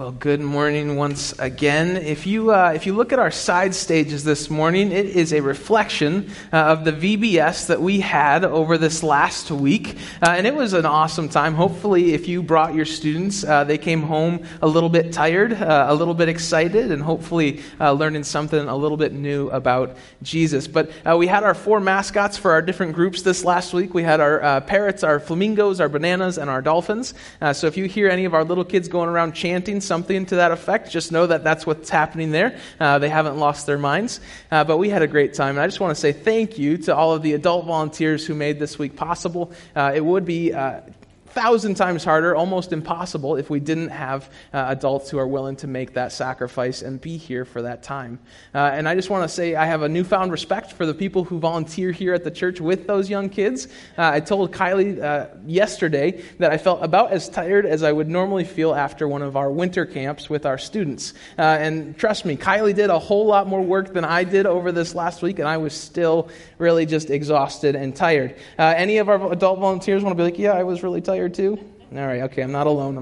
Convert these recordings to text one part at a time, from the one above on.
Well, good morning once again. If you look at our side stages this morning, it is a reflection of the VBS that we had over this last week, and it was an awesome time. Hopefully, if you brought your students, they came home a little bit tired, a little bit excited, and hopefully learning something a little bit new about Jesus. But we had our four mascots for our different groups this last week. We had our parrots, our flamingos, our bananas, and our dolphins. So if you hear any of our little kids going around chanting something to that effect, just know that that's what's happening there. They haven't lost their minds, but we had a great time. And I just want to say thank you to all of the adult volunteers who made this week possible. It would be 1,000 times harder, almost impossible, if we didn't have adults who are willing to make that sacrifice and be here for that time. And I just want to say I have a newfound respect for the people who volunteer here at the church with those young kids. I told Kylie yesterday that I felt about as tired as I would normally feel after one of our winter camps with our students. And trust me, Kylie did a whole lot more work than I did over this last week, and I was still really just exhausted and tired. Any of our adult volunteers want to be like, yeah, I was really tired too? All right, okay, I'm not alone,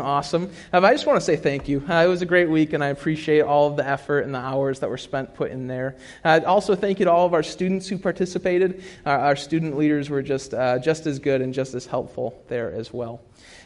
awesome. I just want to say thank you. It was a great week, and I appreciate all of the effort and the hours that were spent put in there. Also, thank you to all of our students who participated. Our student leaders were just as good and just as helpful there as well.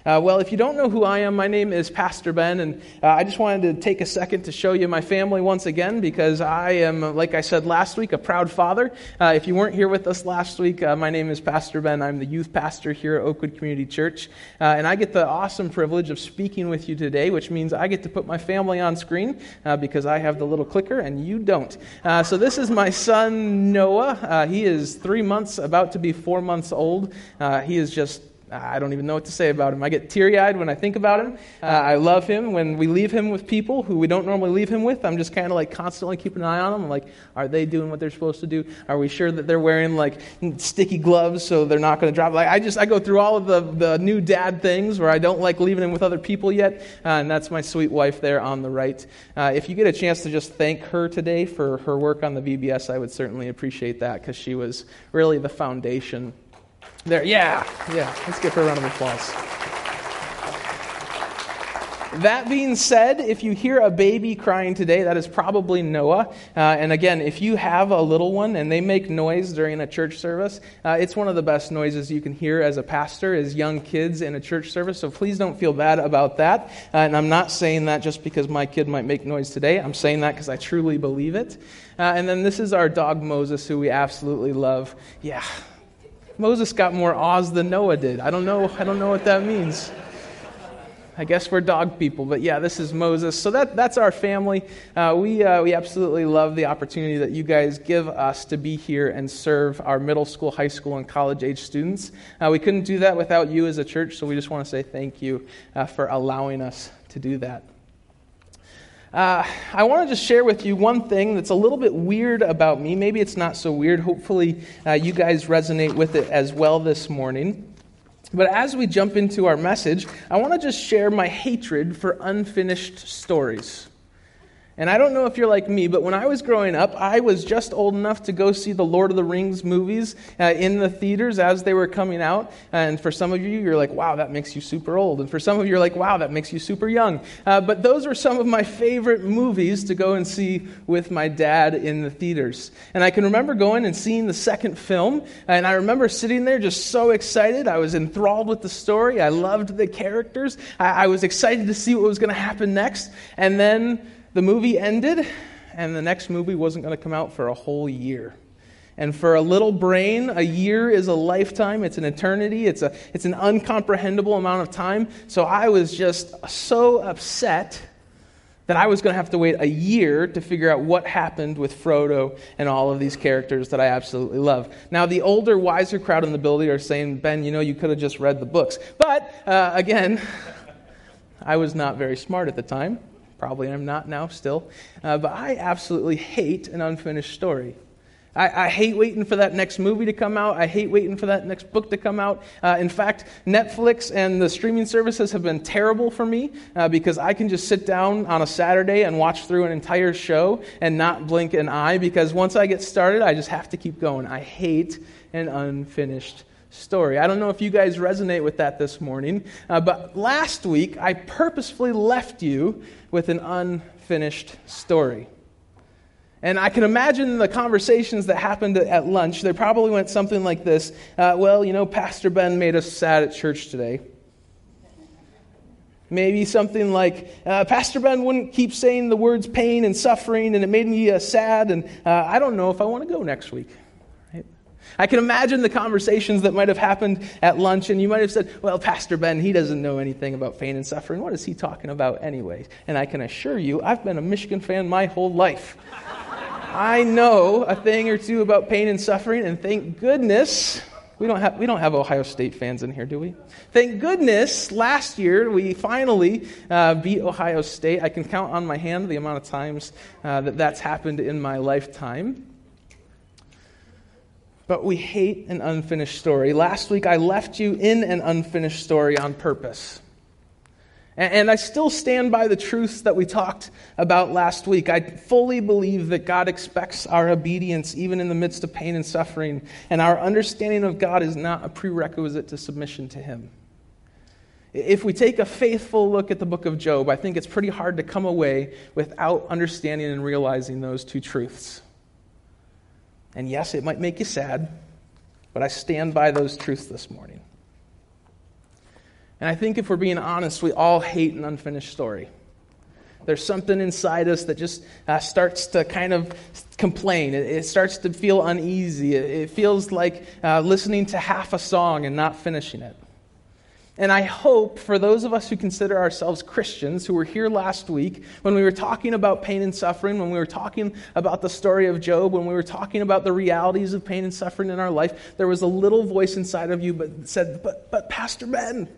Well, if you don't know who I am, my name is Pastor Ben, and I just wanted to take a second to show you my family once again, because I am, like I said last week, a proud father. If you weren't here with us last week, my name is Pastor Ben. I'm the youth pastor here at Oakwood Community Church, and I get the awesome privilege of speaking with you today, which means I get to put my family on screen, because I have the little clicker and you don't. So this is my son, Noah. He is 3 months, about to be 4 months old. He is just, I don't even know what to say about him. I get teary-eyed when I think about him. I love him. When we leave him with people who we don't normally leave him with, I'm just kind of like constantly keeping an eye on them. I'm like, are they doing what they're supposed to do? Are we sure that they're wearing like sticky gloves so they're not going to drop? Like I go through all of the new dad things where I don't like leaving him with other people yet, and that's my sweet wife there on the right. If you get a chance to just thank her today for her work on the VBS, I would certainly appreciate that, because she was really the foundation there. Yeah. Let's give her a round of applause. That being said, if you hear a baby crying today, that is probably Noah. And again, if you have a little one and they make noise during a church service, it's one of the best noises you can hear as a pastor is young kids in a church service. So please don't feel bad about that. And I'm not saying that just because my kid might make noise today. I'm saying that because I truly believe it. And then this is our dog, Moses, who we absolutely love. Yeah. Moses got more Oz than Noah did. I don't know what that means. I guess we're dog people, but yeah, this is Moses. So that's our family. We absolutely love the opportunity that you guys give us to be here and serve our middle school, high school, and college-age students. We couldn't do that without you as a church, so we just want to say thank you for allowing us to do that. I want to just share with you one thing that's a little bit weird about me. Maybe it's not so weird. Hopefully, you guys resonate with it as well this morning. But as we jump into our message, I want to just share my hatred for unfinished stories. And I don't know if you're like me, but when I was growing up, I was just old enough to go see the Lord of the Rings movies in the theaters as they were coming out. And for some of you, you're like, wow, that makes you super old. And for some of you, you're like, wow, that makes you super young. But those were some of my favorite movies to go and see with my dad in the theaters. And I can remember going and seeing the second film. And I remember sitting there just so excited. I was enthralled with the story. I loved the characters. I was excited to see what was going to happen next. And then the movie ended, and the next movie wasn't going to come out for a whole year. And for a little brain, a year is a lifetime. It's an eternity. It's an incomprehensible amount of time. So I was just so upset that I was going to have to wait a year to figure out what happened with Frodo and all of these characters that I absolutely love. Now, the older, wiser crowd in the building are saying, Ben, you could have just read the books. But, again, I was not very smart at the time. Probably I'm not now still, but I absolutely hate an unfinished story. I hate waiting for that next movie to come out. I hate waiting for that next book to come out. In fact, Netflix and the streaming services have been terrible for me because I can just sit down on a Saturday and watch through an entire show and not blink an eye, because once I get started, I just have to keep going. I hate an unfinished story. I don't know if you guys resonate with that this morning, but last week I purposefully left you with an unfinished story. And I can imagine the conversations that happened at lunch. They probably went something like this. Well, you know, Pastor Ben made us sad at church today. Maybe something like, Pastor Ben wouldn't keep saying the words pain and suffering, and it made me sad, and I don't know if I want to go next week. Right? I can imagine the conversations that might have happened at lunch, and you might have said, well, Pastor Ben, he doesn't know anything about pain and suffering. What is he talking about anyways? And I can assure you, I've been a Michigan fan my whole life. I know a thing or two about pain and suffering, and thank goodness... We don't have Ohio State fans in here, do we? Thank goodness last year we finally beat Ohio State. I can count on my hand the amount of times that's happened in my lifetime. But we hate an unfinished story. Last week I left you in an unfinished story on purpose. And I still stand by the truths that we talked about last week. I fully believe that God expects our obedience even in the midst of pain and suffering. And our understanding of God is not a prerequisite to submission to Him. If we take a faithful look at the book of Job, I think it's pretty hard to come away without understanding and realizing those two truths. And yes, it might make you sad, but I stand by those truths this morning. And I think if we're being honest, we all hate an unfinished story. There's something inside us that just starts to kind of complain. It starts to feel uneasy. It feels like listening to half a song and not finishing it. And I hope for those of us who consider ourselves Christians, who were here last week, when we were talking about pain and suffering, when we were talking about the story of Job, when we were talking about the realities of pain and suffering in our life, there was a little voice inside of you that said, but Pastor Ben...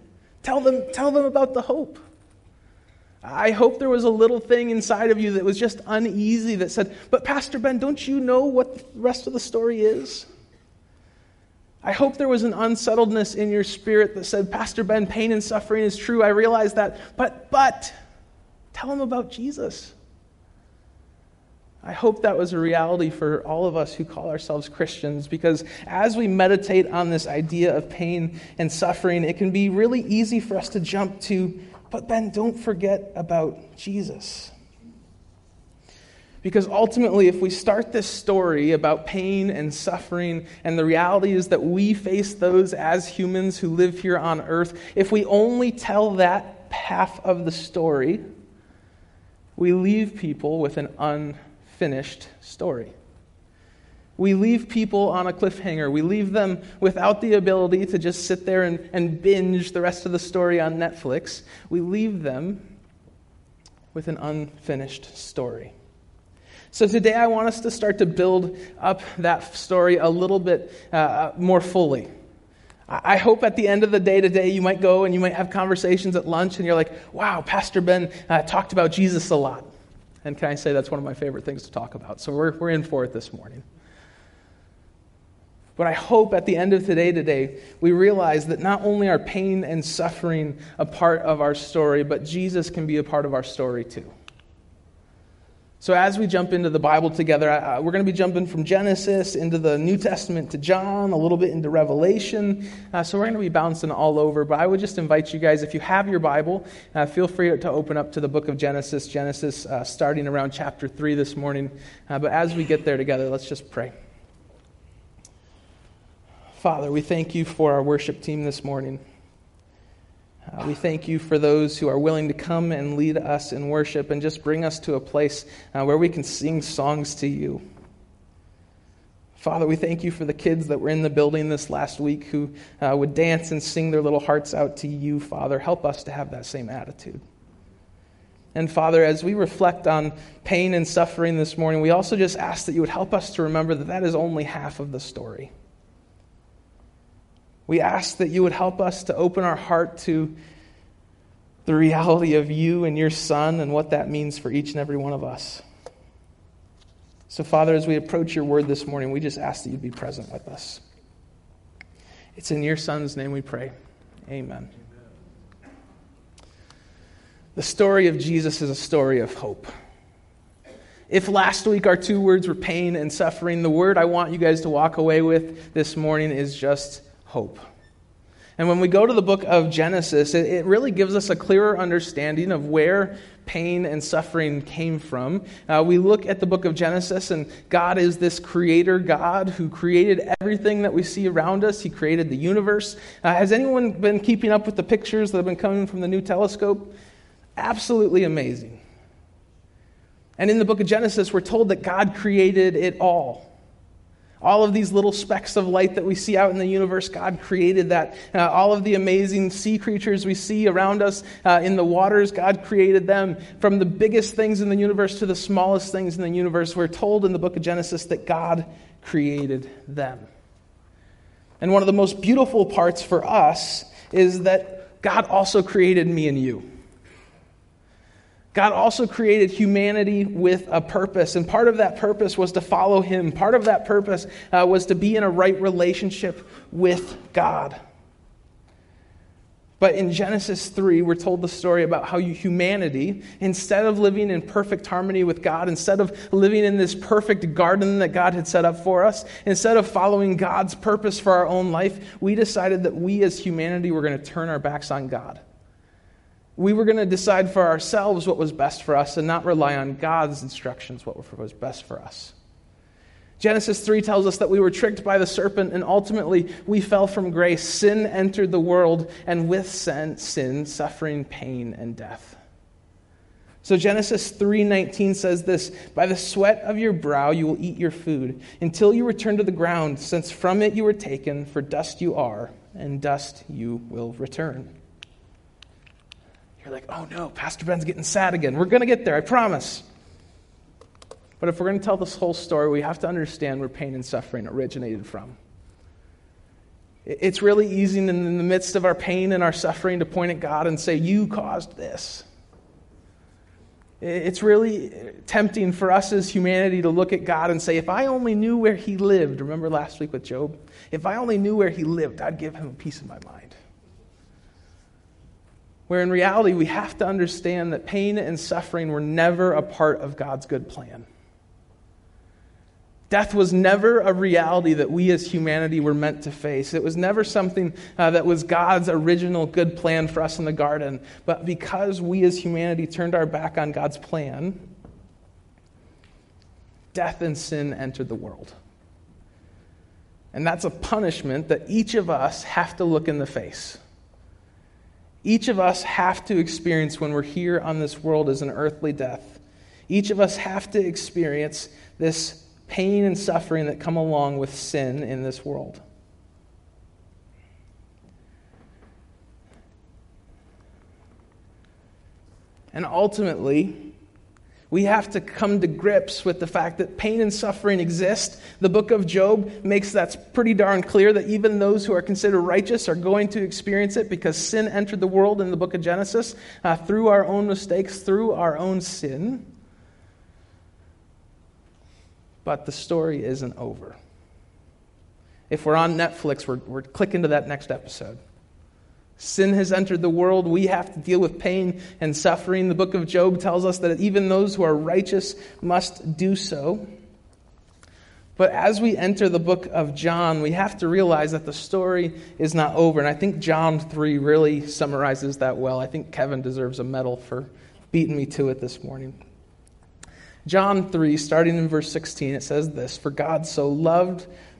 Tell them about the hope. I hope there was a little thing inside of you that was just uneasy that said, but Pastor Ben, don't you know what the rest of the story is? I hope there was an unsettledness in your spirit that said, Pastor Ben, pain and suffering is true. I realize that. But tell them about Jesus. I hope that was a reality for all of us who call ourselves Christians, because as we meditate on this idea of pain and suffering, it can be really easy for us to jump to, but Ben, don't forget about Jesus. Because ultimately, if we start this story about pain and suffering and the reality is that we face those as humans who live here on earth, if we only tell that half of the story, we leave people with an unfinished story. We leave people on a cliffhanger. We leave them without the ability to just sit there and binge the rest of the story on Netflix. We leave them with an unfinished story. So today I want us to start to build up that story a little bit more fully. I hope at the end of the day today you might go and you might have conversations at lunch and you're like, wow, Pastor Ben talked about Jesus a lot. And can I say that's one of my favorite things to talk about? So we're in for it this morning. But I hope at the end of today, we realize that not only are pain and suffering a part of our story, but Jesus can be a part of our story too. So as we jump into the Bible together, we're going to be jumping from Genesis into the New Testament to John, a little bit into Revelation. So we're going to be bouncing all over. But I would just invite you guys, if you have your Bible, feel free to open up to the book of Genesis. Genesis starting around chapter 3 this morning. But as we get there together, let's just pray. Father, we thank you for our worship team this morning. We thank you for those who are willing to come and lead us in worship and just bring us to a place where we can sing songs to you. Father, we thank you for the kids that were in the building this last week who would dance and sing their little hearts out to you, Father. Help us to have that same attitude. And Father, as we reflect on pain and suffering this morning, we also just ask that you would help us to remember that that is only half of the story. We ask that you would help us to open our heart to the reality of you and your Son and what that means for each and every one of us. So, Father, as we approach your word this morning, we just ask that you'd be present with us. It's in your Son's name we pray. Amen. The story of Jesus is a story of hope. If last week our two words were pain and suffering, the word I want you guys to walk away with this morning is just hope. And when we go to the book of Genesis, it really gives us a clearer understanding of where pain and suffering came from. We look at the book of Genesis, and God is this creator God who created everything that we see around us. He created the universe. Has anyone been keeping up with the pictures that have been coming from the new telescope? Absolutely amazing. And in the book of Genesis, we're told that God created it all. All of these little specks of light that we see out in the universe, God created that. All of the amazing sea creatures we see around us in the waters, God created them. From the biggest things in the universe to the smallest things in the universe, we're told in the book of Genesis that God created them. And one of the most beautiful parts for us is that God also created me and you. God also created humanity with a purpose, and part of that purpose was to follow him. Part of that purpose was to be in a right relationship with God. But in Genesis 3, we're told the story about how humanity, instead of living in perfect harmony with God, instead of living in this perfect garden that God had set up for us, instead of following God's purpose for our own life, we decided that we as humanity were going to turn our backs on God. We were going to decide for ourselves what was best for us and not rely on God's instructions what was best for us. Genesis 3 tells us that we were tricked by the serpent, and ultimately we fell from grace. Sin entered the world, and with sin, suffering, pain, and death. So Genesis 3:19 says this, "By the sweat of your brow you will eat your food, until you return to the ground, since from it you were taken, for dust you are, and dust you will return." You're like, oh no, Pastor Ben's getting sad again. We're going to get there, I promise. But if we're going to tell this whole story, we have to understand where pain and suffering originated from. It's really easy in the midst of our pain and our suffering to point at God and say, you caused this. It's really tempting for us as humanity to look at God and say, if I only knew where he lived, remember last week with Job? If I only knew where he lived, I'd give him a piece of my mind. Where in reality, we have to understand that pain and suffering were never a part of God's good plan. Death was never a reality that we as humanity were meant to face. It was never something that was God's original good plan for us in the garden. But because we as humanity turned our back on God's plan, death and sin entered the world. And that's a punishment that each of us have to look in the face. Each of us have to experience when we're here on this world as an earthly death. Each of us have to experience this pain and suffering that come along with sin in this world. And ultimately, we have to come to grips with the fact that pain and suffering exist. The book of Job makes that pretty darn clear, that even those who are considered righteous are going to experience it because sin entered the world in the book of Genesis through our own mistakes, through our own sin. But the story isn't over. If we're on Netflix, we're clicking to that next episode. Sin has entered the world. We have to deal with pain and suffering. The book of Job tells us that even those who are righteous must do so. But as we enter the book of John, we have to realize that the story is not over. And I think John 3 really summarizes that well. I think Kevin deserves a medal for beating me to it this morning. John 3, starting in verse 16, it says this, "For God so loved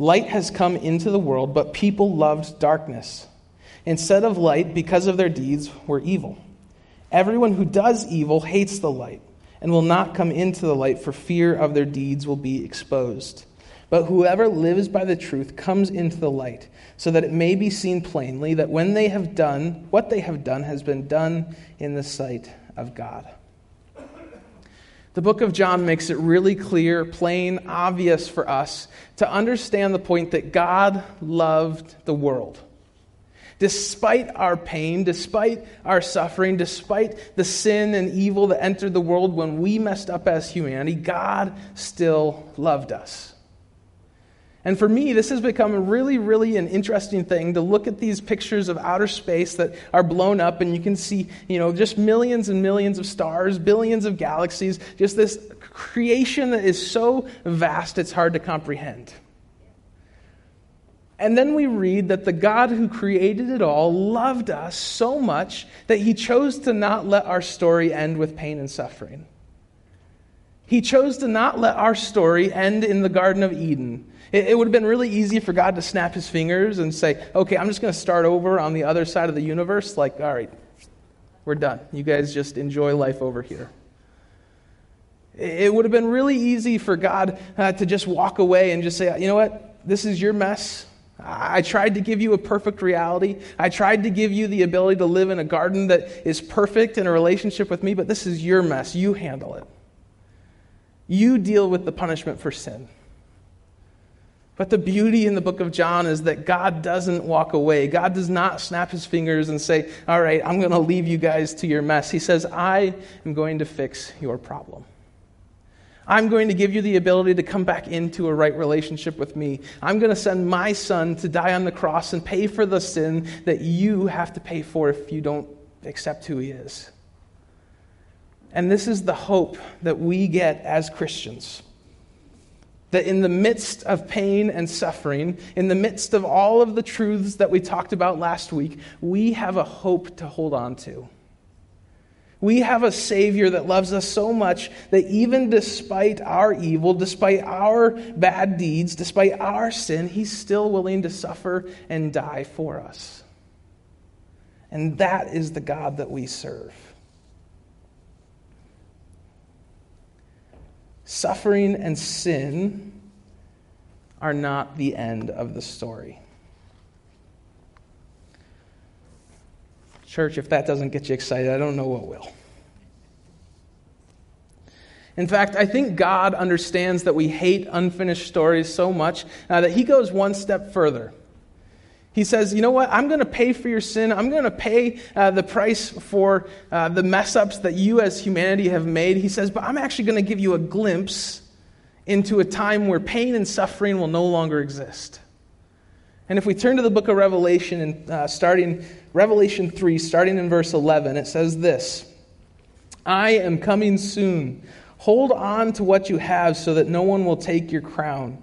Light has come into the world, but people loved darkness instead of light, because of their deeds were evil. Everyone who does evil hates the light and will not come into the light, for fear of their deeds will be exposed. But whoever lives by the truth comes into the light, so that it may be seen plainly that when they have done what they have done has been done in the sight of God." The book of John makes it really clear, plain, obvious for us to understand the point that God loved the world. Despite our pain, despite our suffering, despite the sin and evil that entered the world when we messed up as humanity, God still loved us. And for me, this has become really, really an interesting thing to look at these pictures of outer space that are blown up, and you can see, just millions and millions of stars, billions of galaxies, just this creation that is so vast it's hard to comprehend. And then we read that the God who created it all loved us so much that he chose to not let our story end with pain and suffering. He chose to not let our story end in the Garden of Eden. It would have been really easy for God to snap his fingers and say, okay, I'm just going to start over on the other side of the universe. Like, all right, we're done. You guys just enjoy life over here. It would have been really easy for God to just walk away and just say, you know what, this is your mess. I tried to give you a perfect reality. I tried to give you the ability to live in a garden that is perfect in a relationship with me, but this is your mess. You handle it. You deal with the punishment for sin. But the beauty in the book of John is that God doesn't walk away. God does not snap his fingers and say, all right, I'm going to leave you guys to your mess. He says, I am going to fix your problem. I'm going to give you the ability to come back into a right relationship with me. I'm going to send my son to die on the cross and pay for the sin that you have to pay for if you don't accept who he is. And this is the hope that we get as Christians. That in the midst of pain and suffering, in the midst of all of the truths that we talked about last week, we have a hope to hold on to. We have a Savior that loves us so much that even despite our evil, despite our bad deeds, despite our sin, he's still willing to suffer and die for us. And that is the God that we serve. Suffering and sin are not the end of the story. Church, if that doesn't get you excited, I don't know what will. In fact, I think God understands that we hate unfinished stories so much that he goes one step further. He says, you know what, I'm going to pay for your sin. I'm going to pay the price for the mess-ups that you as humanity have made. He says, but I'm actually going to give you a glimpse into a time where pain and suffering will no longer exist. And if we turn to the book of Revelation, and starting Revelation 3, starting in verse 11, it says this, I am coming soon. Hold on to what you have so that no one will take your crown.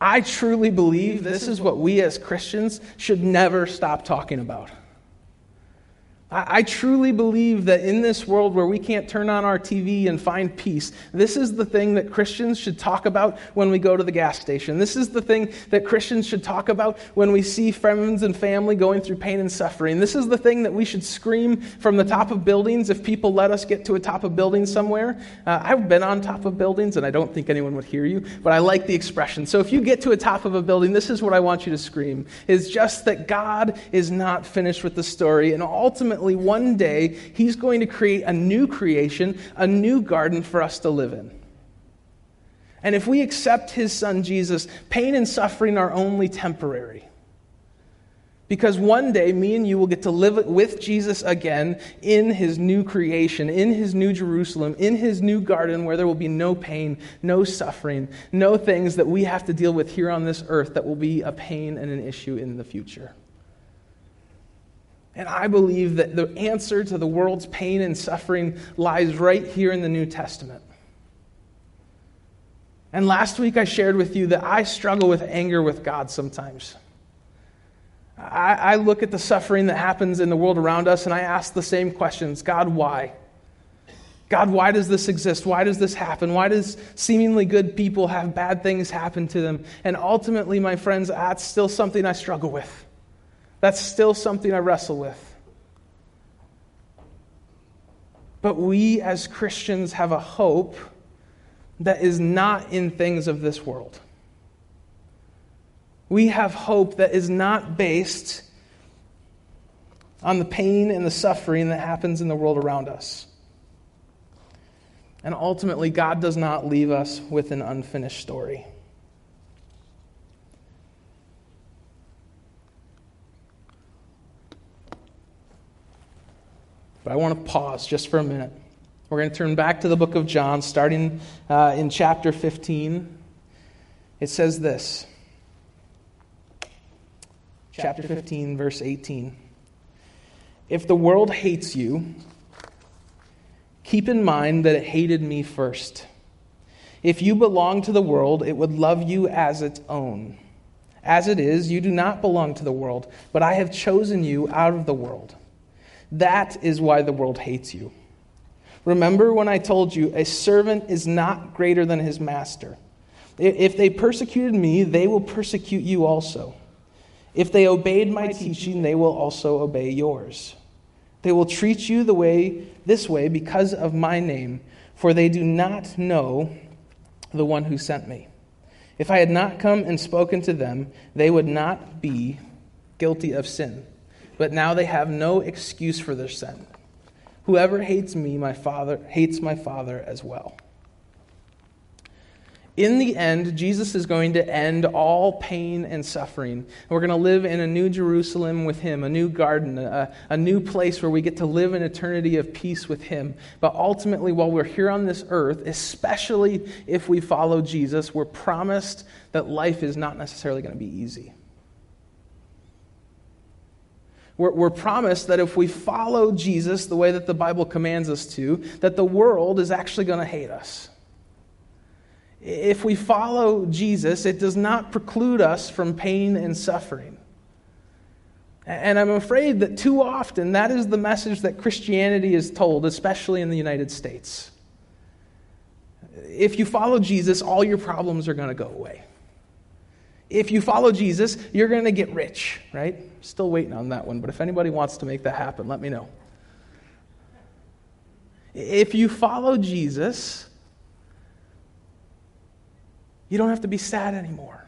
I truly believe this is what we as Christians should never stop talking about. I truly believe that in this world where we can't turn on our TV and find peace, this is the thing that Christians should talk about when we go to the gas station. This is the thing that Christians should talk about when we see friends and family going through pain and suffering. This is the thing that we should scream from the top of buildings if people let us get to a top of building somewhere. I've been on top of buildings, and I don't think anyone would hear you, but I like the expression. So if you get to a top of a building, this is what I want you to scream, is just that God is not finished with the story, and ultimately, one day, he's going to create a new creation, a new garden for us to live in. And if we accept his son Jesus, pain and suffering are only temporary. Because one day, me and you will get to live with Jesus again in his new creation, in his new Jerusalem, in his new garden where there will be no pain, no suffering, no things that we have to deal with here on this earth that will be a pain and an issue in the future. And I believe that the answer to the world's pain and suffering lies right here in the New Testament. And last week I shared with you that I struggle with anger with God sometimes. I look at the suffering that happens in the world around us and I ask the same questions. God, why? God, why does this exist? Why does this happen? Why does seemingly good people have bad things happen to them? And ultimately, my friends, that's still something I struggle with. That's still something I wrestle with. But we as Christians have a hope that is not in things of this world. We have hope that is not based on the pain and the suffering that happens in the world around us. And ultimately, God does not leave us with an unfinished story. But I want to pause just for a minute. We're going to turn back to the book of John, starting in chapter 15. It says this. Chapter 15, verse 18. If the world hates you, keep in mind that it hated me first. If you belong to the world, it would love you as its own. As it is, you do not belong to the world, but I have chosen you out of the world. That is why the world hates you. Remember when I told you, a servant is not greater than his master. If they persecuted me, they will persecute you also. If they obeyed my teaching, they will also obey yours. They will treat you this way because of my name, for they do not know the one who sent me. If I had not come and spoken to them, they would not be guilty of sin. But now they have no excuse for their sin. Whoever hates me, my Father, hates my Father as well. In the end, Jesus is going to end all pain and suffering. We're going to live in a new Jerusalem with him, a new garden, a new place where we get to live an eternity of peace with him. But ultimately, while we're here on this earth, especially if we follow Jesus, we're promised that life is not necessarily going to be easy. We're promised that if we follow Jesus the way that the Bible commands us to, that the world is actually going to hate us. If we follow Jesus, it does not preclude us from pain and suffering. And I'm afraid that too often that is the message that Christianity is told, especially in the United States. If you follow Jesus, all your problems are going to go away. If you follow Jesus, you're going to get rich, right? Still waiting on that one, but if anybody wants to make that happen, let me know. If you follow Jesus, you don't have to be sad anymore.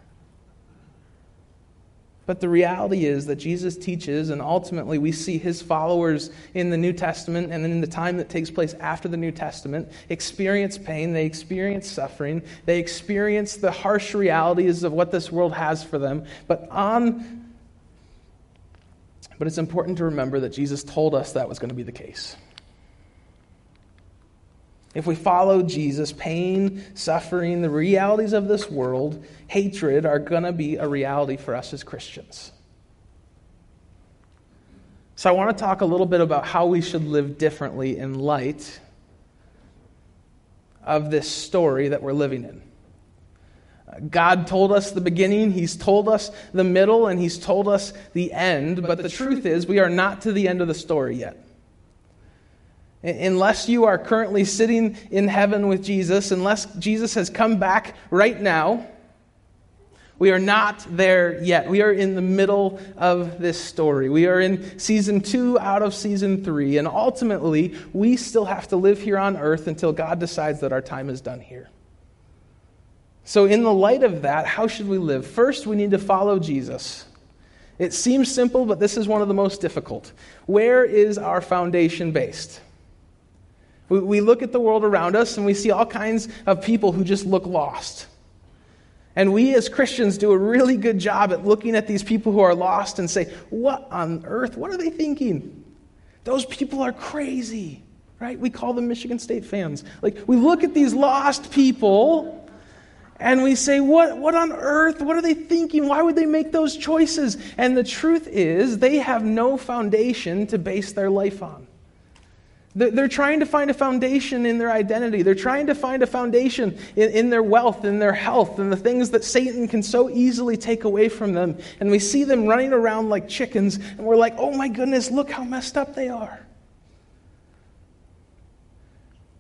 But the reality is that Jesus teaches, and ultimately we see his followers in the New Testament and in the time that takes place after the New Testament experience pain, they experience suffering, they experience the harsh realities of what this world has for them. But it's important to remember that Jesus told us that was going to be the case. If we follow Jesus, pain, suffering, the realities of this world, hatred are going to be a reality for us as Christians. So I want to talk a little bit about how we should live differently in light of this story that we're living in. God told us the beginning, he's told us the middle, and he's told us the end, but the truth is we are not to the end of the story yet. Unless you are currently sitting in heaven with Jesus, unless Jesus has come back right now, we are not there yet. We are in the middle of this story. We are in season 2 out of season 3, and ultimately, we still have to live here on earth until God decides that our time is done here. So in the light of that, how should we live? First, we need to follow Jesus. It seems simple, but this is one of the most difficult. Where is our foundation based? We look at the world around us and we see all kinds of people who just look lost. And we as Christians do a really good job at looking at these people who are lost and say, what on earth? What are they thinking? Those people are crazy, right? We call them Michigan State fans. Like, we look at these lost people and we say, what on earth? What are they thinking? Why would they make those choices? And the truth is, they have no foundation to base their life on. They're trying to find a foundation in their identity. They're trying to find a foundation in their wealth, in their health, and the things that Satan can so easily take away from them. And we see them running around like chickens, and we're like, oh my goodness, look how messed up they are.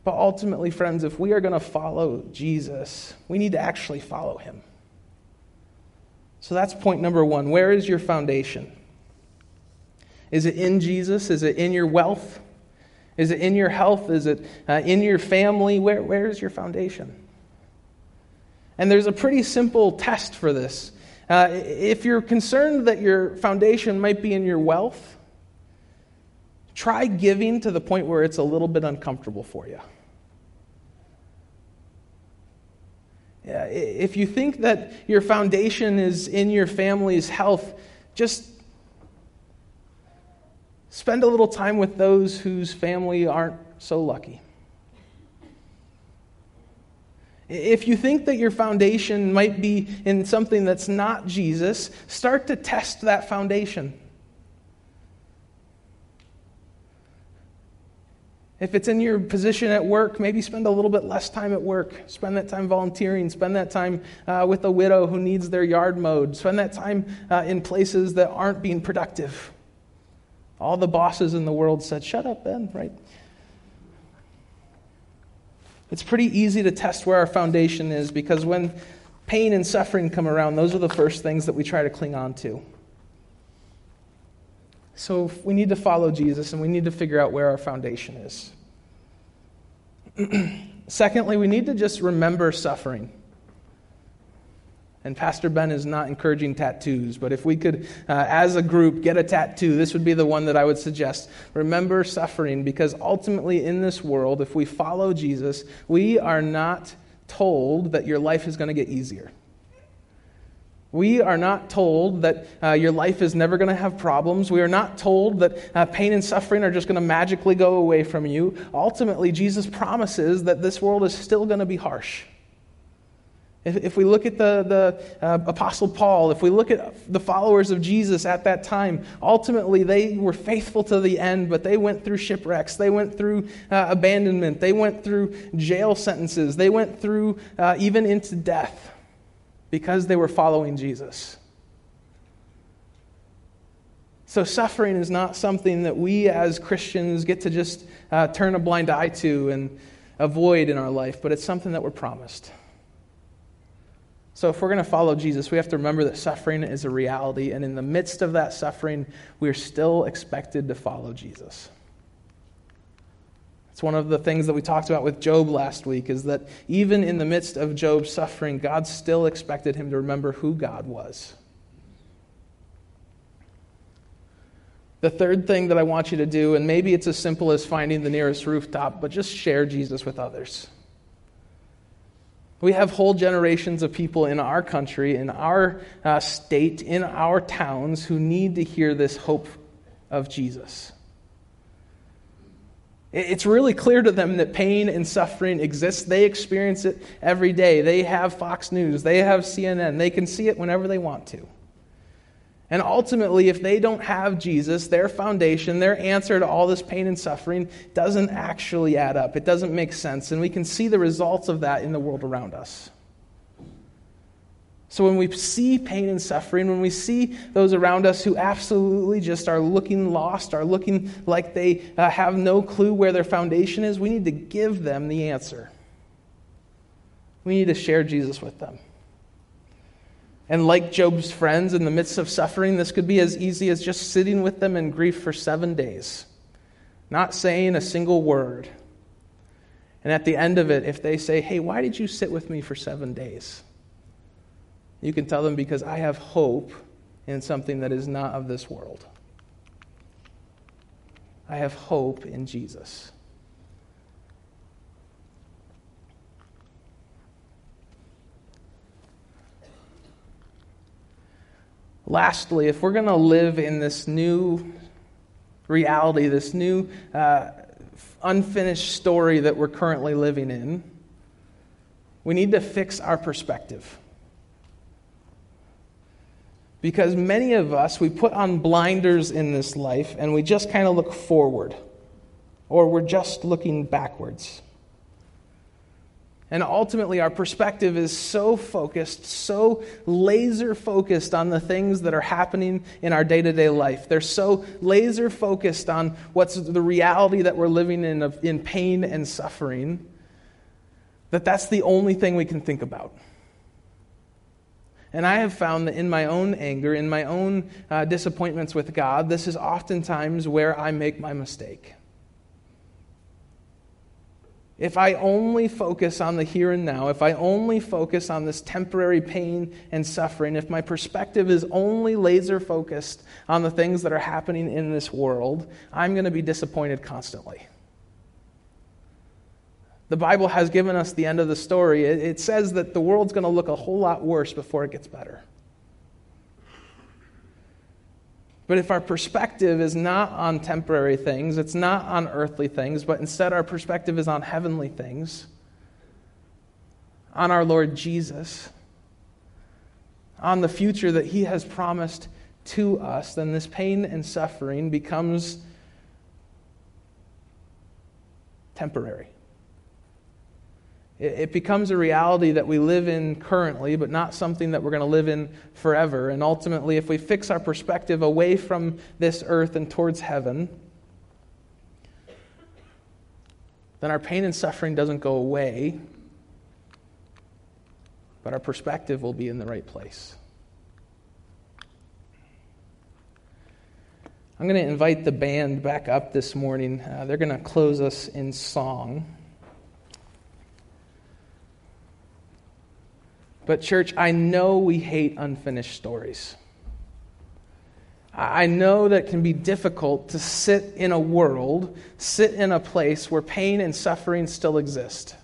But ultimately, friends, if we are going to follow Jesus, we need to actually follow him. So that's point number 1. Where is your foundation? Is it in Jesus? Is it in your wealth? Is it in your health? Is it in your family? Where is your foundation? And there's a pretty simple test for this. If you're concerned that your foundation might be in your wealth, try giving to the point where it's a little bit uncomfortable for you. Yeah, if you think that your foundation is in your family's health, just spend a little time with those whose family aren't so lucky. If you think that your foundation might be in something that's not Jesus, start to test that foundation. If it's in your position at work, maybe spend a little bit less time at work. Spend that time volunteering. Spend that time with a widow who needs their yard mowed. Spend that time in places that aren't being productive. All the bosses in the world said, "Shut up, Ben," right? It's pretty easy to test where our foundation is, because when pain and suffering come around, those are the first things that we try to cling on to. So we need to follow Jesus, and we need to figure out where our foundation is. Secondly, we need to just remember suffering. And Pastor Ben is not encouraging tattoos, but if we could, as a group, get a tattoo, this would be the one that I would suggest. Remember suffering, because ultimately in this world, if we follow Jesus, we are not told that your life is going to get easier. We are not told that your life is never going to have problems. We are not told that pain and suffering are just going to magically go away from you. Ultimately, Jesus promises that this world is still going to be harsh. If we look at the Apostle Paul, if we look at the followers of Jesus at that time, ultimately they were faithful to the end, but they went through shipwrecks, they went through abandonment, they went through jail sentences, they went through even into death, because they were following Jesus. So suffering is not something that we as Christians get to just turn a blind eye to and avoid in our life, but it's something that we're promised. So if we're going to follow Jesus, we have to remember that suffering is a reality, and in the midst of that suffering, we're still expected to follow Jesus. It's one of the things that we talked about with Job last week, is that even in the midst of Job's suffering, God still expected him to remember who God was. The third thing that I want you to do, and maybe it's as simple as finding the nearest rooftop, but just share Jesus with others. We have whole generations of people in our country, in our state, in our towns who need to hear this hope of Jesus. It's really clear to them that pain and suffering exists. They experience it every day. They have Fox News. They have CNN. They can see it whenever they want to. And ultimately, if they don't have Jesus, their foundation, their answer to all this pain and suffering doesn't actually add up. It doesn't make sense. And we can see the results of that in the world around us. So when we see pain and suffering, when we see those around us who absolutely just are looking lost, are looking like they have no clue where their foundation is, we need to give them the answer. We need to share Jesus with them. And like Job's friends, in the midst of suffering, this could be as easy as just sitting with them in grief for 7 days, not saying a single word. And at the end of it, if they say, "Hey, why did you sit with me for 7 days?" you can tell them, "Because I have hope in something that is not of this world. I have hope in Jesus." Lastly, if we're going to live in this new reality, this new unfinished story that we're currently living in, we need to fix our perspective. Because many of us, we put on blinders in this life, and we just kind of look forward, or we're just looking backwards. And ultimately, our perspective is so focused, so laser-focused on the things that are happening in our day-to-day life. They're so laser-focused on what's the reality that we're living in pain and suffering, that that's the only thing we can think about. And I have found that in my own anger, in my own disappointments with God, this is oftentimes where I make my mistake. If I only focus on the here and now, if I only focus on this temporary pain and suffering, if my perspective is only laser focused on the things that are happening in this world, I'm going to be disappointed constantly. The Bible has given us the end of the story. It says that the world's going to look a whole lot worse before it gets better. But if our perspective is not on temporary things, it's not on earthly things, but instead our perspective is on heavenly things, on our Lord Jesus, on the future that He has promised to us, then this pain and suffering becomes temporary. It becomes a reality that we live in currently, but not something that we're going to live in forever. And ultimately, if we fix our perspective away from this earth and towards heaven, then our pain and suffering doesn't go away, but our perspective will be in the right place. I'm going to invite the band back up this morning. They're going to close us in song. But church, I know we hate unfinished stories. I know that it can be difficult to sit in a world, sit in a place where pain and suffering still exist.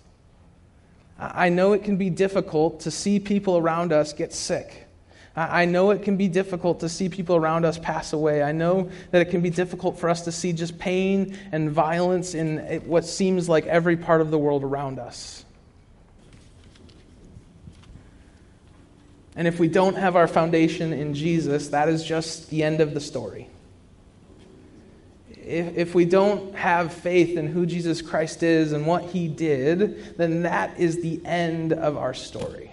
I know it can be difficult to see people around us get sick. I know it can be difficult to see people around us pass away. I know that it can be difficult for us to see just pain and violence in what seems like every part of the world around us. And if we don't have our foundation in Jesus, that is just the end of the story. If we don't have faith in who Jesus Christ is and what He did, then that is the end of our story.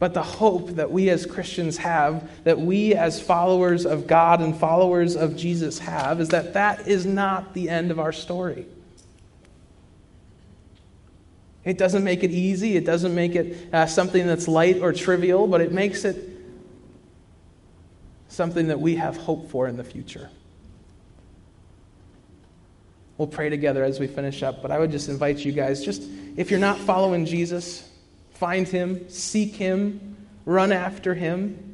But the hope that we as Christians have, that we as followers of God and followers of Jesus have, is that that is not the end of our story. It doesn't make it easy. It doesn't make it something that's light or trivial, but it makes it something that we have hope for in the future. We'll pray together as we finish up, but I would just invite you guys, just if you're not following Jesus, find Him, seek Him, run after Him,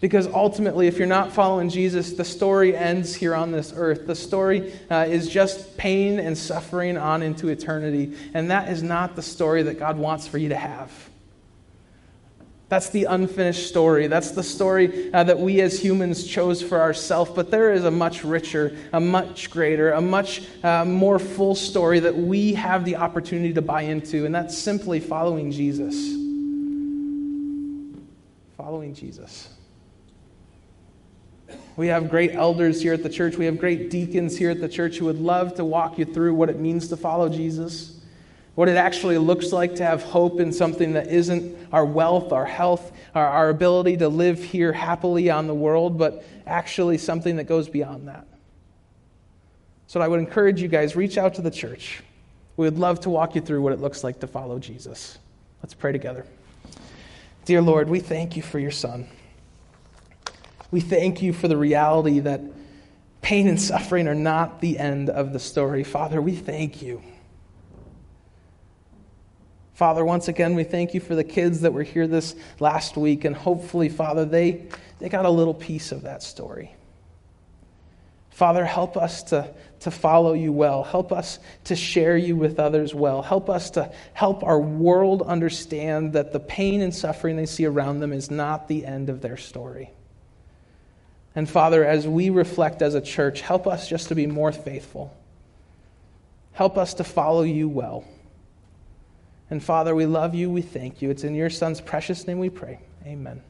because ultimately, if you're not following Jesus, the story ends here on this earth. The story is just pain and suffering on into eternity. And that is not the story that God wants for you to have. That's the unfinished story. That's the story that we as humans chose for ourselves. But there is a much richer, a much greater, a much more full story that we have the opportunity to buy into. And that's simply following Jesus. Following Jesus. We have great elders here at the church. We have great deacons here at the church who would love to walk you through what it means to follow Jesus, what it actually looks like to have hope in something that isn't our wealth, our health, our ability to live here happily on the world, but actually something that goes beyond that. So I would encourage you guys, reach out to the church. We would love to walk you through what it looks like to follow Jesus. Let's pray together. Dear Lord, we thank You for Your Son. We thank You for the reality that pain and suffering are not the end of the story. Father, we thank You. Father, once again, we thank You for the kids that were here this last week, and hopefully, Father, they got a little piece of that story. Father, help us to follow You well. Help us to share You with others well. Help us to help our world understand that the pain and suffering they see around them is not the end of their story. And Father, as we reflect as a church, help us just to be more faithful. Help us to follow You well. And Father, we love You, we thank You. It's in Your Son's precious name we pray. Amen.